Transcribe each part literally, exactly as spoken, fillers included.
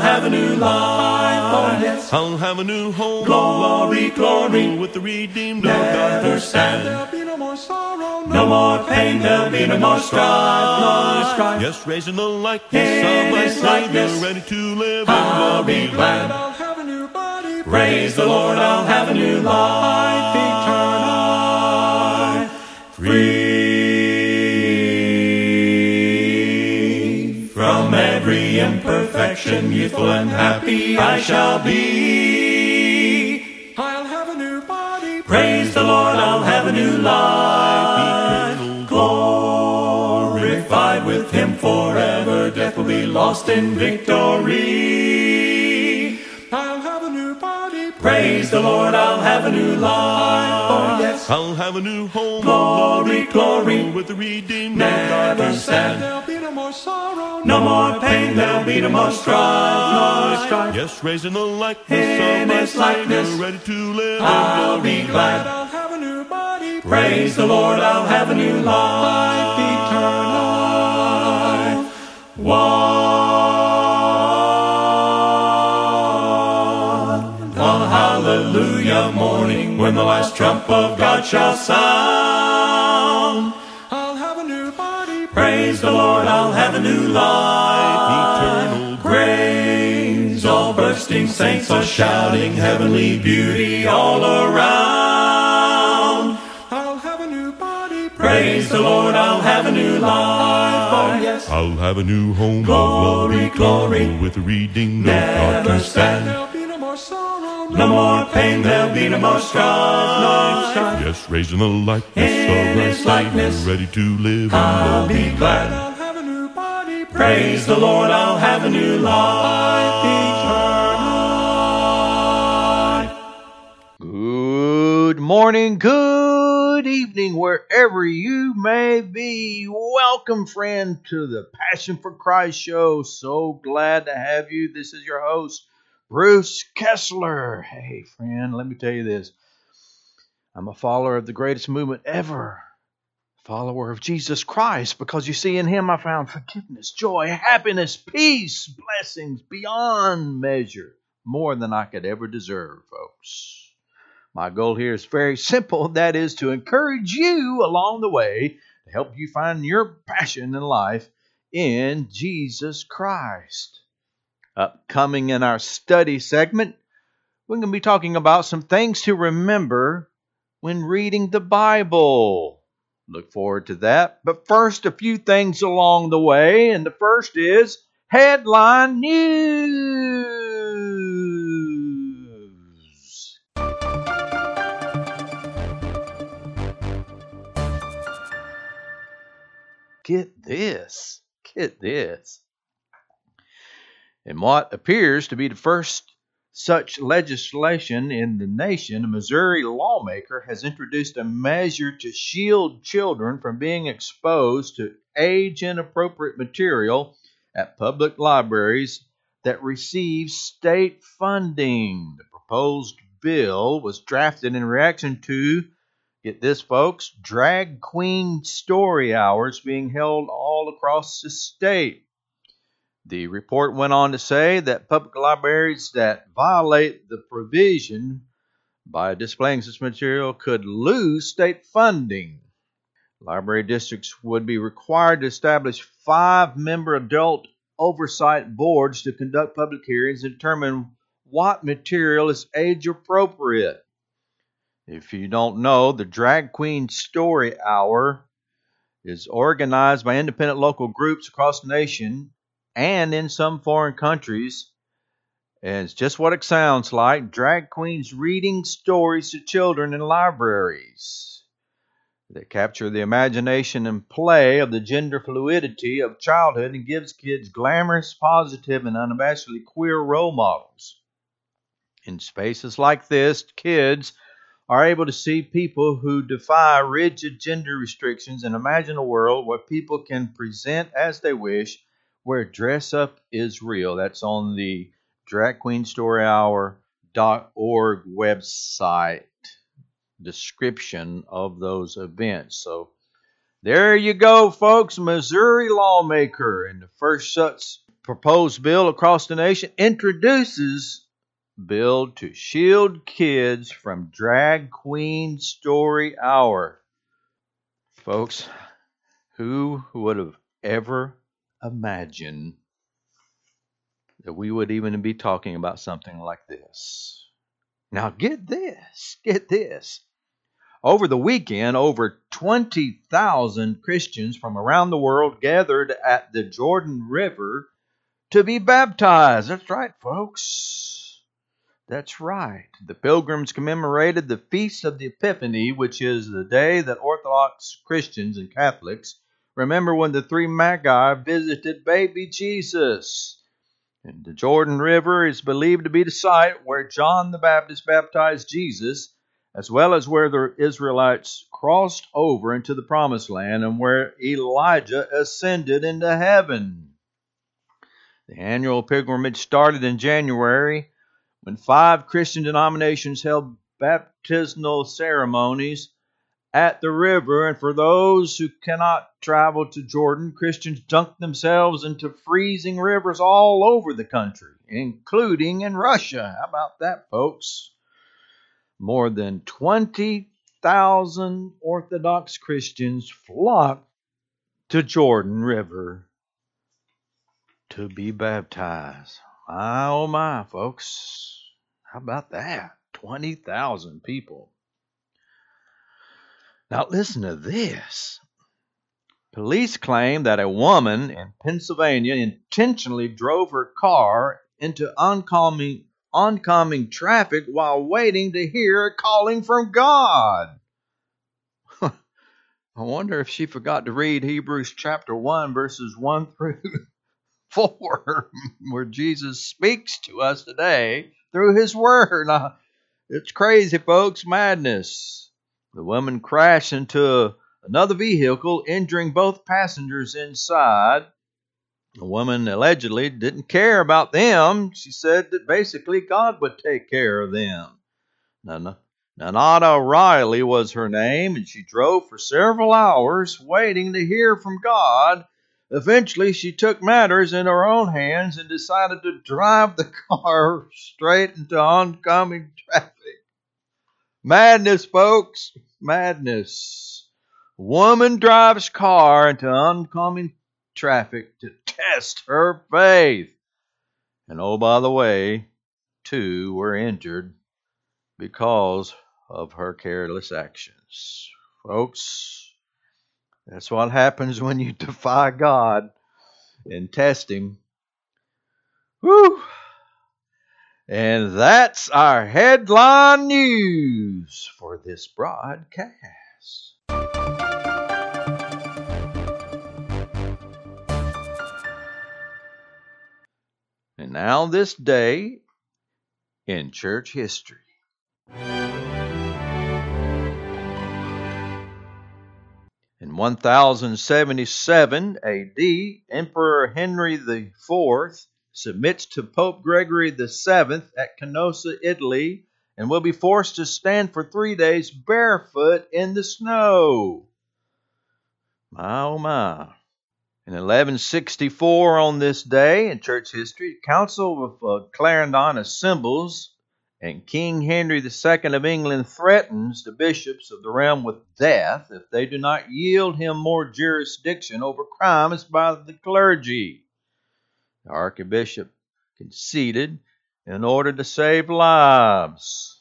have a new life. I'll have a new home, glory, glory, with the redeemed Lord God stand. There'll be no more sorrow, no, no more pain, there'll be no more strife, strife. Yes, raising the likeness of my Savior, ready to live I'll and be glad. I'll have a new body, praise the Lord, I'll have a new life, eternal, free from every imperfection, youthful and happy I shall be. I'll have a new body, praise the Lord, I'll have a new life, glorified with Him forever, death will be lost in victory. I'll have a new body, praise the Lord, I'll have a new life, oh yes, I'll have a new home, glory, glory, with the redeemed never stand. Sorrow, no, no more pain, there'll be no more strife, strife. Yes, raising the likeness of my Savior, ready to live I'll be glad. I'll have a new body, praise the Lord, I'll have a new life, eternal. One, the hallelujah morning, when the last trump of God shall sound, praise the Lord, I'll have a new life, eternal praise. All bursting saints are shouting heavenly beauty all around. I'll have a new body, praise the Lord, I'll have a new life, oh yes, I'll have a new home, glory, glory, with the reading no God can stand. No more pain, there'll be no more strife, no, yes, raising the likeness in of His likeness, ready to live I'll be glad. I'll have a new body, praise the Lord, I'll have a new life, eternal. Good morning, good evening, wherever you may be. Welcome, friend, to the Passion for Christ show. So glad to have you. This is your host, Bruce Kessler. Hey, friend, let me tell you this. I'm a follower of the greatest movement ever, follower of Jesus Christ, because you see, in Him I found forgiveness, joy, happiness, peace, blessings beyond measure, more than I could ever deserve, folks. My goal here is very simple. That is to encourage you along the way, to help you find your passion in life in Jesus Christ. Upcoming in our study segment, we're going to be talking about some things to remember when reading the Bible. Look forward to that. But first, a few things along the way. And the first is headline news. Get this. Get this. In what appears to be the first such legislation in the nation, a Missouri lawmaker has introduced a measure to shield children from being exposed to age-inappropriate material at public libraries that receive state funding. The proposed bill was drafted in reaction to, get this folks, drag queen story hours being held all across the state. The report went on to say that public libraries that violate the provision by displaying such material could lose state funding. Library districts would be required to establish five-member adult oversight boards to conduct public hearings and determine what material is age-appropriate. If you don't know, the Drag Queen Story Hour is organized by independent local groups across the nation and in some foreign countries. And it's just what it sounds like, drag queens reading stories to children in libraries that capture the imagination and play of the gender fluidity of childhood and gives kids glamorous, positive, and unabashedly queer role models. In spaces like this, kids are able to see people who defy rigid gender restrictions and imagine a world where people can present as they wish, where dress up is real. That's on the drag queen story hour dot org website description of those events. So there you go, folks. Missouri lawmaker in the first such proposed bill across the nation introduces bill to shield kids from drag queen story hour. Folks, who would have ever imagined that we would even be talking about something like this? Now get this, get this. Over the weekend, over twenty thousand Christians from around the world gathered at the Jordan River to be baptized. That's right, folks. That's right. The pilgrims commemorated the Feast of the Epiphany, which is the day that Orthodox Christians and Catholics remember when the three Magi visited baby Jesus. And the Jordan River is believed to be the site where John the Baptist baptized Jesus, as well as where the Israelites crossed over into the Promised Land and where Elijah ascended into heaven. The annual pilgrimage started in January, when five Christian denominations held baptismal ceremonies at the river, and for those who cannot travel to Jordan, Christians dunked themselves into freezing rivers all over the country, including in Russia. How about that, folks? More than twenty thousand Orthodox Christians flocked to Jordan River to be baptized. My, oh my, folks. How about that? twenty thousand people. Now listen to this. Police claim that a woman in Pennsylvania intentionally drove her car into oncoming, oncoming traffic while waiting to hear a calling from God. I wonder if she forgot to read Hebrews chapter one, verses one through four, where Jesus speaks to us today through his word. Now, it's crazy, folks, madness. The woman crashed into another vehicle, injuring both passengers inside. The woman allegedly didn't care about them. She said that basically God would take care of them. Nanata Riley was her name, and she drove for several hours waiting to hear from God. Eventually, she took matters in her own hands and decided to drive the car straight into oncoming traffic. Madness, folks. Madness. Woman drives car into oncoming traffic to test her faith. And oh, by the way, two were injured because of her careless actions. Folks, that's what happens when you defy God and test him. Woo! And that's our headline news for this broadcast. And now this day in church history. In one thousand seventy-seven A D, Emperor Henry the Fourth submits to Pope Gregory the Seventh at Canossa, Italy, and will be forced to stand for three days barefoot in the snow. My, oh my. In eleven sixty-four, on this day in church history, the Council of Clarendon assembles, and King Henry the Second of England threatens the bishops of the realm with death if they do not yield him more jurisdiction over crimes by the clergy. The archbishop conceded in order to save lives.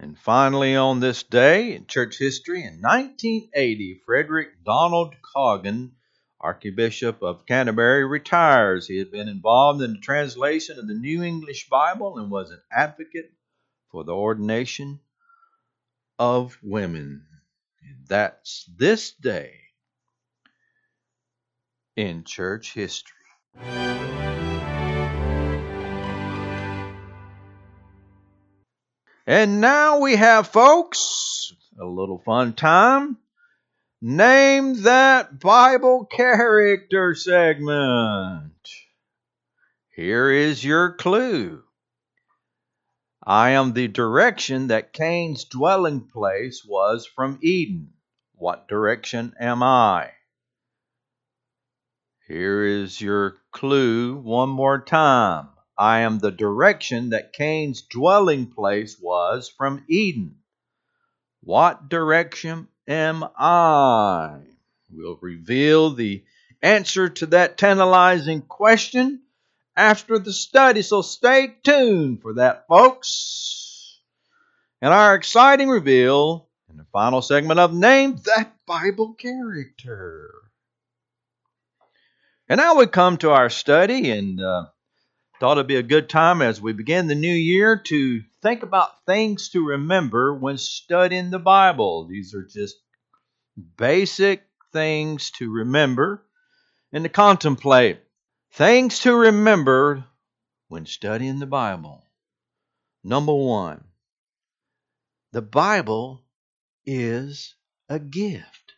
And finally, on this day in church history, in nineteen eighty, Frederick Donald Coggan, Archbishop of Canterbury, retires. He had been involved in the translation of the New English Bible and was an advocate for the ordination of women. And that's this day in church history. And now we have, folks, a little fun time. Name that Bible character segment. Here is your clue. I am the direction that Cain's dwelling place was from Eden. What direction am I? Here is your clue one more time. I am the direction that Cain's dwelling place was from Eden. What direction am I? We'll reveal the answer to that tantalizing question after the study, so stay tuned for that, folks. And our exciting reveal in the final segment of Name That Bible Character. And now we come to our study, and uh, thought it'd be a good time as we begin the new year to think about things to remember when studying the Bible. These are just basic things to remember and to contemplate. Things to remember when studying the Bible. Number one, the Bible is a gift.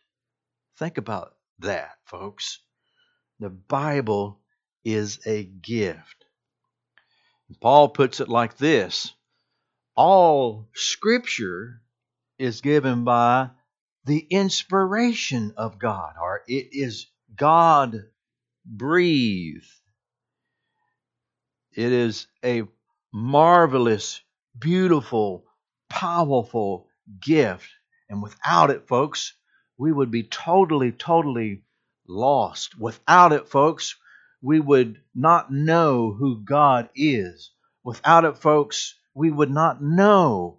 Think about that, folks. The Bible is a gift. Paul puts it like this. All Scripture is given by the inspiration of God, or it is God breathe. It is a marvelous, beautiful, powerful gift. And without it, folks, we would be totally, totally lost. Without it, folks, we would not know who God is. Without it, folks, we would not know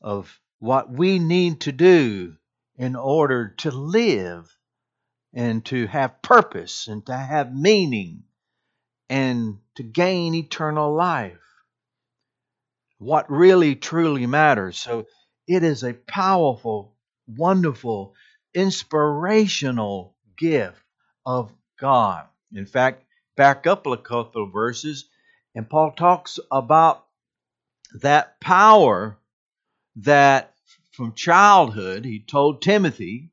of what we need to do in order to live and to have purpose, and to have meaning, and to gain eternal life. What really, truly matters. So it is a powerful, wonderful, inspirational gift of God. In fact, back up a couple of verses, and Paul talks about that power that from childhood, he told Timothy,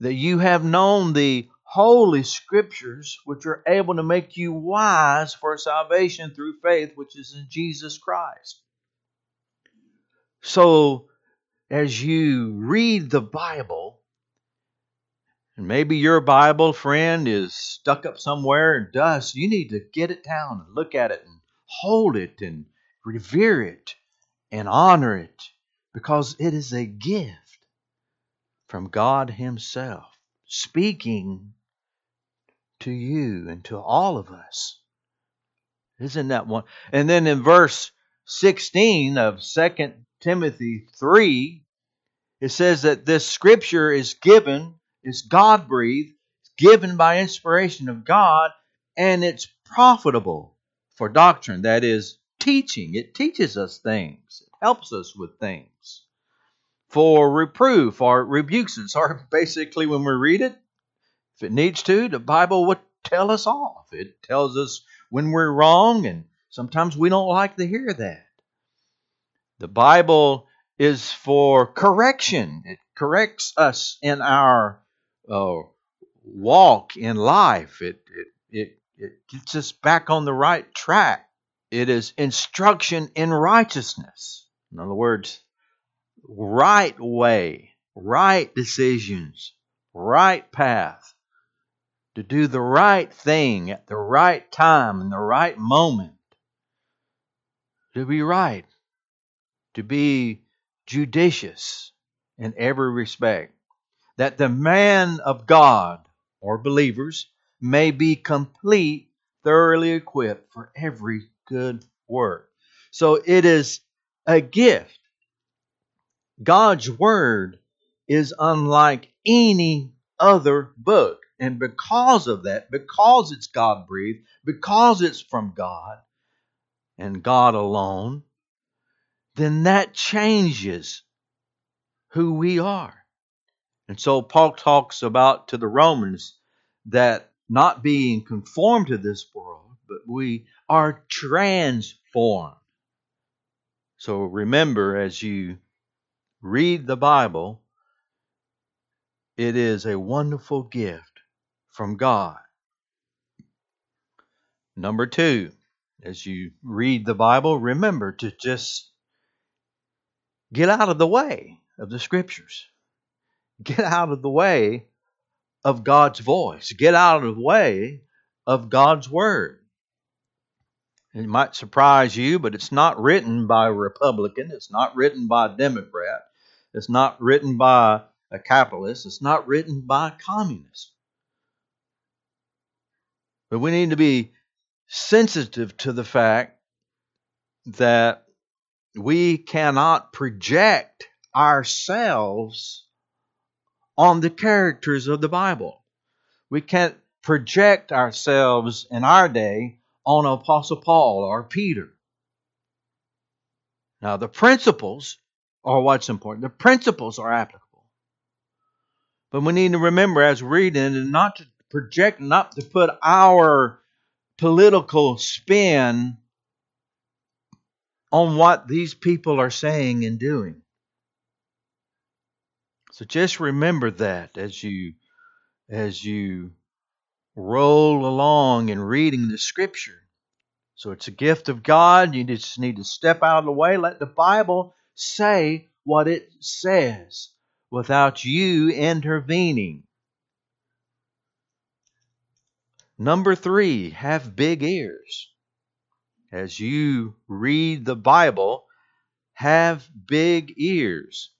that you have known the holy Scriptures, which are able to make you wise for salvation through faith, which is in Jesus Christ. So, as you read the Bible, and maybe your Bible, friend, is stuck up somewhere in dust, you need to get it down and look at it and hold it and revere it and honor it, because it is a gift from God Himself, speaking to you and to all of us. Isn't that one? And then in verse sixteen of Second Timothy three, it says that this Scripture is given, is God-breathed, given by inspiration of God, and it's profitable for doctrine, that is, teaching. It teaches us things. It helps us with things. For reproof, or rebukes us, or basically when we read it, if it needs to, the Bible would tell us off. It tells us when we're wrong, and sometimes we don't like to hear that. The Bible is for correction. It corrects us in our uh, walk in life. It, it, it, it gets us back on the right track. It is instruction in righteousness. In other words, right way, right decisions, right path, to do the right thing at the right time in the right moment, to be right, to be judicious in every respect, that the man of God, or believers, may be complete, thoroughly equipped for every good work. So it is a gift. God's Word is unlike any other book. And because of that, because it's God-breathed, because it's from God and God alone, then that changes who we are. And so Paul talks about to the Romans that not being conformed to this world, but we are transformed So remember, as you read the Bible, it is a wonderful gift from God. Number two, as you read the Bible, remember to just get out of the way of the Scriptures. Get out of the way of God's voice. Get out of the way of God's Word. It might surprise you, but it's not written by a Republican. It's not written by a Democrat. It's not written by a capitalist. It's not written by a communist. But we need to be sensitive to the fact that we cannot project ourselves on the characters of the Bible. We can't project ourselves in our day on Apostle Paul or Peter. Now, the principles are what's important. The principles are applicable. But we need to remember as we're reading and not to project, not to put our political spin on what these people are saying and doing. So just remember that as you as you roll along in reading the Scripture. So it's a gift of God. You just need to step out of the way. Let the Bible say what it says without you intervening. Number three, have big ears. As you read the Bible, have big ears.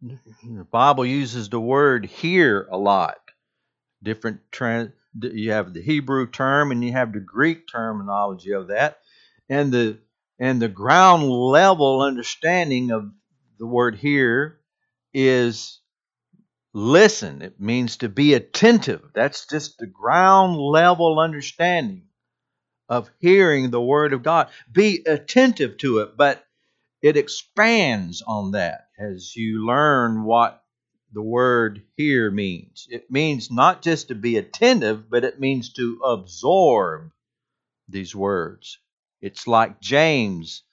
The Bible uses the word hear a lot. Different trans, you have the Hebrew term and you have the Greek terminology of that, and the and the ground level understanding of the word hear is listen. It means to be attentive. That's just the ground level understanding of hearing the word of God. Be attentive to it, but it expands on that as you learn what the word hear means. It means not just to be attentive, but it means to absorb these words. It's like James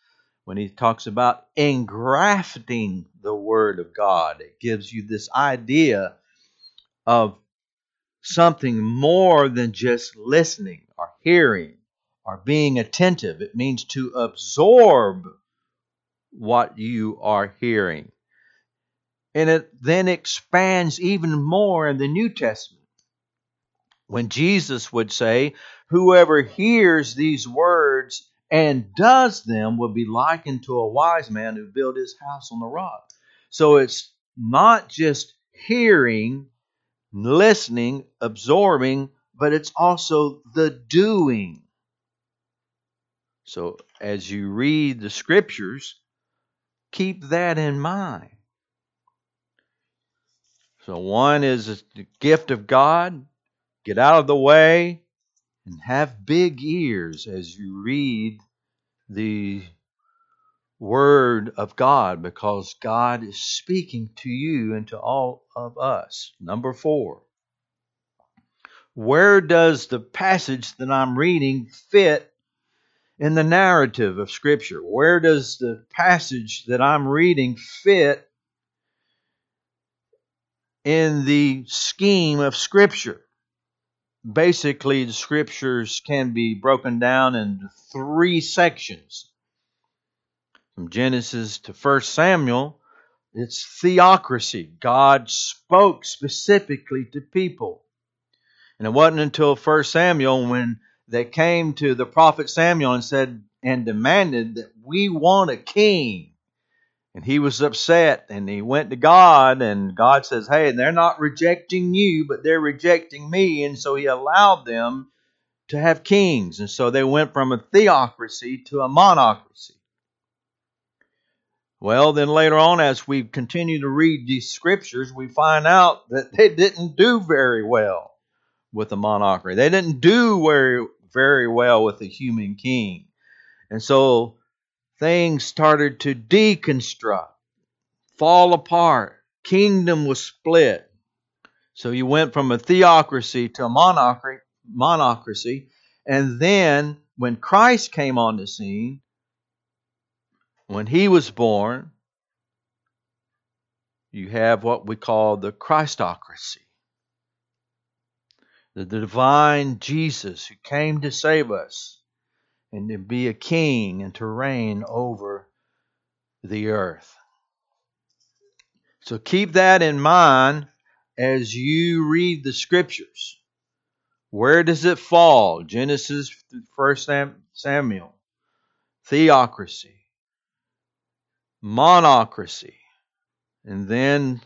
when he talks about engrafting the word of God. It gives you this idea of something more than just listening or hearing or being attentive. It means to absorb what you are hearing. And it then expands even more in the New Testament, when Jesus would say, whoever hears these words and does them will be likened to a wise man who built his house on the rock. So it's not just hearing, listening, absorbing, but it's also the doing. So as you read the Scriptures, keep that in mind. So one is the gift of God. Get out of the way and have big ears as you read the Word of God, because God is speaking to you and to all of us. Number four, where does the passage that I'm reading fit in the narrative of Scripture? Where does the passage that I'm reading fit in the scheme of Scripture? Basically, the Scriptures can be broken down into three sections. From Genesis to First Samuel, it's theocracy. God spoke specifically to people. And it wasn't until First Samuel when they came to the prophet Samuel and said and demanded that we want a king. And he was upset, and he went to God, and God says, hey, they're not rejecting you, but they're rejecting me. And so he allowed them to have kings. And so they went from a theocracy to a monarchy. Well, then later on, as we continue to read these Scriptures, we find out that they didn't do very well with a monarchy. They didn't do very, very well with a human king. And so things started to deconstruct, fall apart. Kingdom was split. So you went from a theocracy to a monarchy, monarchy. And then when Christ came on the scene, when he was born, you have what we call the Christocracy. The divine Jesus who came to save us and to be a king and to reign over the earth. So keep that in mind as you read the scriptures. Where does it fall? Genesis, First Samuel, theocracy, monarchy, and then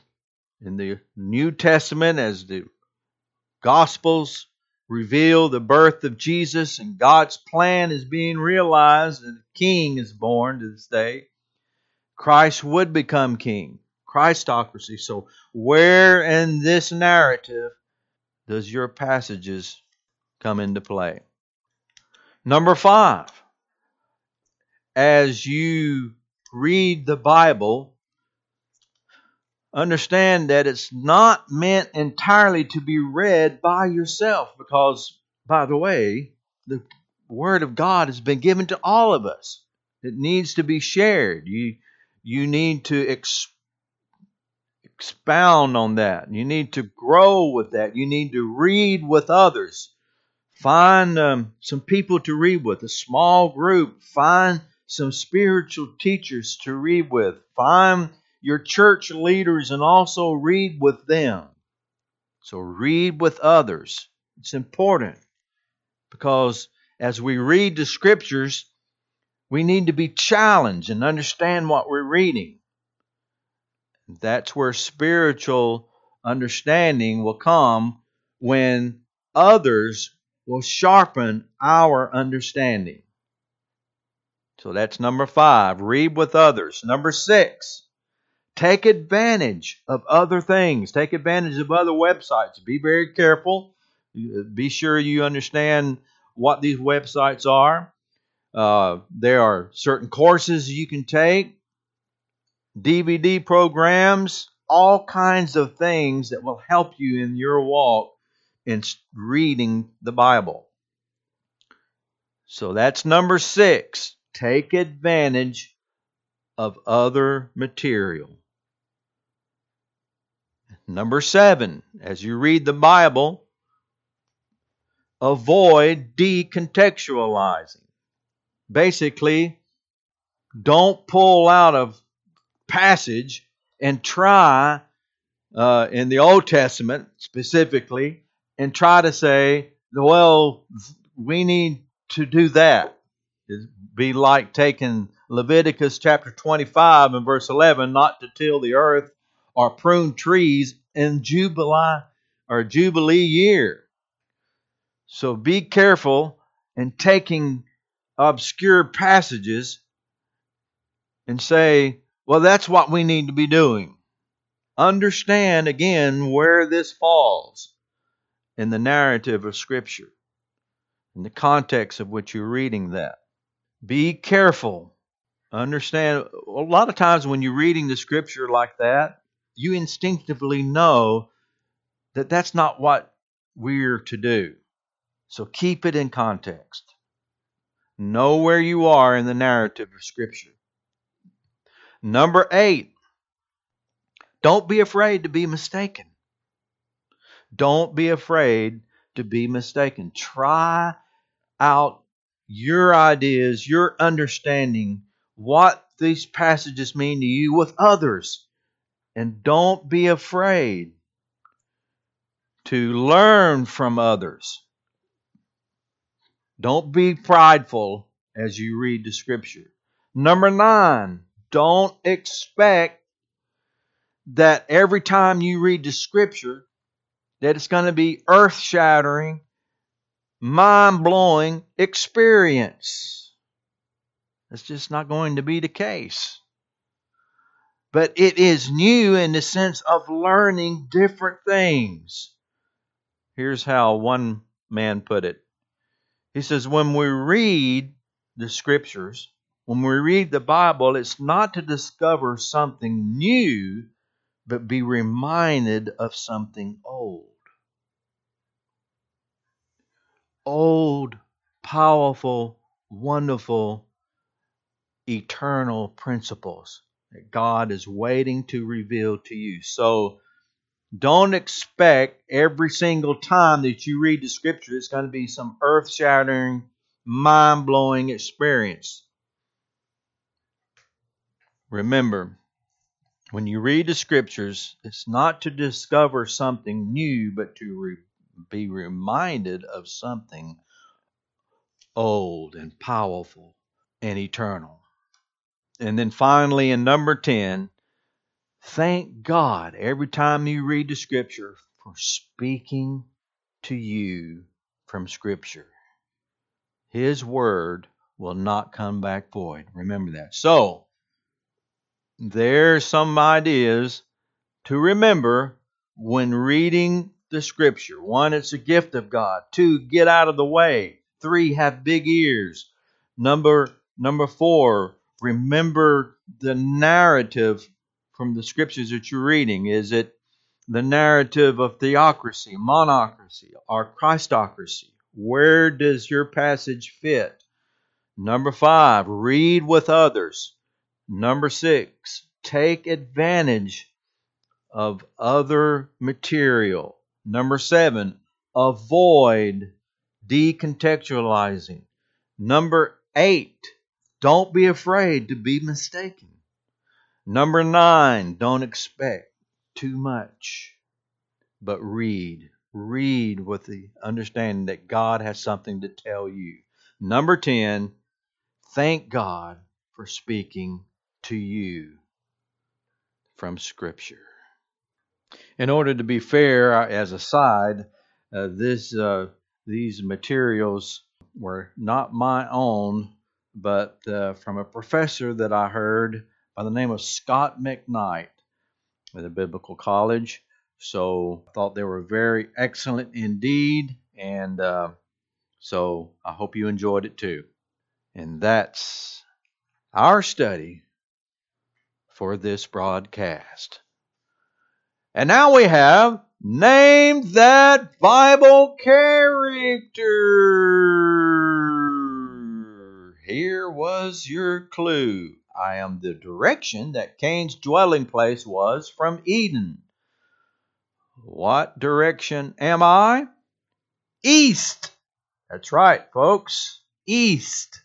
in the New Testament as the Gospels reveal the birth of Jesus and God's plan is being realized and a king is born to this day. Christ would become king. Christocracy. So where in this narrative does your passages come into play? Number five, as you read the Bible, understand that it's not meant entirely to be read by yourself because, by the way, the Word of God has been given to all of us. It needs to be shared. You, you need to exp- expound on that. You need to grow with that. You need to read with others. Find um, some people to read with, a small group. Find some spiritual teachers to read with. Find your church leaders and also read with them. So read with others. It's important because as we read the scriptures, we need to be challenged and understand what we're reading. That's where spiritual understanding will come when others will sharpen our understanding. So that's number five. Read with others. Number six. Take advantage of other things. Take advantage of other websites. Be very careful. Be sure you understand what these websites are. Uh, there are certain courses you can take, D V D programs, all kinds of things that will help you in your walk in reading the Bible. So that's number six. Take advantage of other material. Number seven, as you read the Bible, avoid decontextualizing. Basically, don't pull out of passage and try, uh, in the Old Testament specifically, and try to say, well, we need to do that. It'd be like taking Leviticus chapter twenty-five and verse eleven, not to till the earth or prune trees in Jubilee or Jubilee year. So be careful in taking obscure passages and say, well, that's what we need to be doing. Understand again where this falls in the narrative of Scripture, in the context of which you're reading that. Be careful. Understand, a lot of times when you're reading the Scripture like that, you instinctively know that that's not what we're to do. So keep it in context. Know where you are in the narrative of Scripture. Number eight, don't be afraid to be mistaken. Don't be afraid to be mistaken. Try out your ideas, your understanding, what these passages mean to you with others. And don't be afraid to learn from others. Don't be prideful as you read the Scripture. Number nine, don't expect that every time you read the Scripture that it's going to be earth-shattering, mind-blowing experience. That's just not going to be the case. But it is new in the sense of learning different things. Here's how one man put it. He says, when we read the Scriptures, when we read the Bible, it's not to discover something new, but be reminded of something old. Old, powerful, wonderful, eternal principles that God is waiting to reveal to you. So don't expect every single time that you read the Scripture it's going to be some earth-shattering, mind-blowing experience. Remember, when you read the Scriptures, it's not to discover something new, but to re- be reminded of something old and powerful and eternal. And then finally, in number ten, thank God every time you read the Scripture for speaking to you from Scripture. His word will not come back void. Remember that. So, there's some ideas to remember when reading the Scripture. One, it's a gift of God. Two, get out of the way. Three, have big ears. Number number four, remember the narrative from the Scriptures that you're reading. Is it the narrative of theocracy, monarchy, or Christocracy? Where does your passage fit? Number five, read with others. Number six, take advantage of other material. Number seven, avoid decontextualizing. Number eight, don't be afraid to be mistaken. Number nine, don't expect too much, but read. Read with the understanding that God has something to tell you. Number ten, thank God for speaking to you from Scripture. In order to be fair, as a side, uh, this uh, these materials were not my own, but uh, from a professor that I heard by the name of Scott McKnight at a biblical college. So I thought they were very excellent indeed, and uh, so I hope you enjoyed it too. And that's our study for this broadcast. And now we have Name That Bible Character. Here was your clue. I am the direction that Cain's dwelling place was from Eden. What direction am I? East. That's right, folks. East.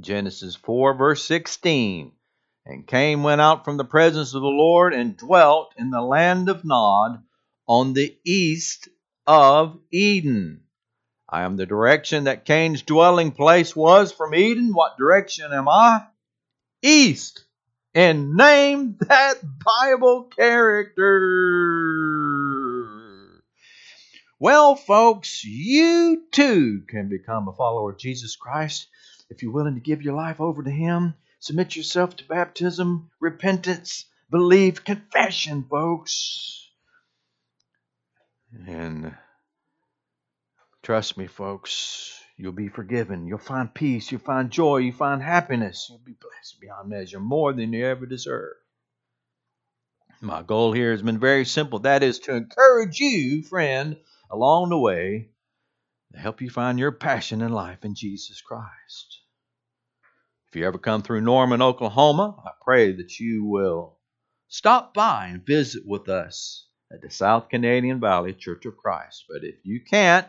Genesis four, verse sixteen. And Cain went out from the presence of the Lord and dwelt in the land of Nod on the east of Eden. I am the direction that Cain's dwelling place was from Eden. What direction am I? East. And name that Bible character. Well, folks, you too can become a follower of Jesus Christ if you're willing to give your life over to Him. Submit yourself to baptism, repentance, belief, confession, folks. And trust me, folks, you'll be forgiven. You'll find peace. You'll find joy. You'll find happiness. You'll be blessed beyond measure, more than you ever deserve. My goal here has been very simple. That is to encourage you, friend, along the way, to help you find your passion in life in Jesus Christ. If you ever come through Norman, Oklahoma, I pray that you will stop by and visit with us at the South Canadian Valley Church of Christ. But if you can't,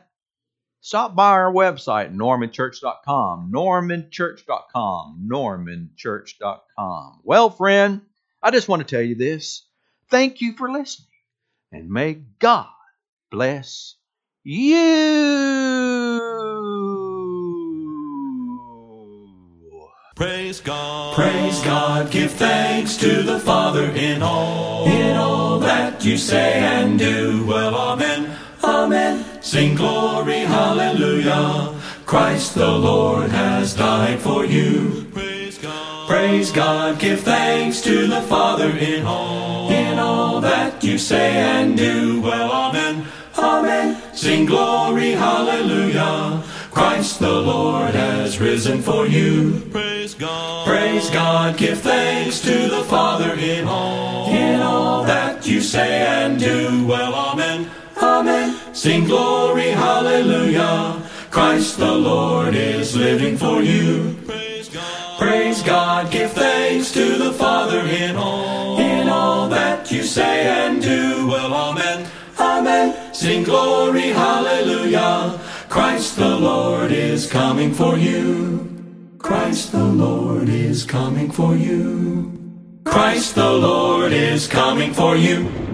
stop by our website, norman church dot com, norman church dot com, norman church dot com. Well, friend, I just want to tell you this. Thank you for listening, and may God bless you. Praise God, praise God, give thanks to the Father in all, in all that you say and do. Well, amen, amen. Sing glory, hallelujah. Christ the Lord has died for you. Praise God, praise God, give thanks to the Father in all, in all that you say and do. Well, amen, amen. Sing glory, hallelujah. Christ the Lord has risen for you. Praise God. Praise God. Give thanks to the Father in all, in all that you say and do. Well, amen. Amen. Sing glory, hallelujah. Christ the Lord is living for you. Praise God. Praise God, give thanks to the Father in all. In all that you say and do, well, amen, amen. Sing glory, hallelujah. Christ the Lord is coming for you. Christ the Lord is coming for you. Christ the Lord is coming for you.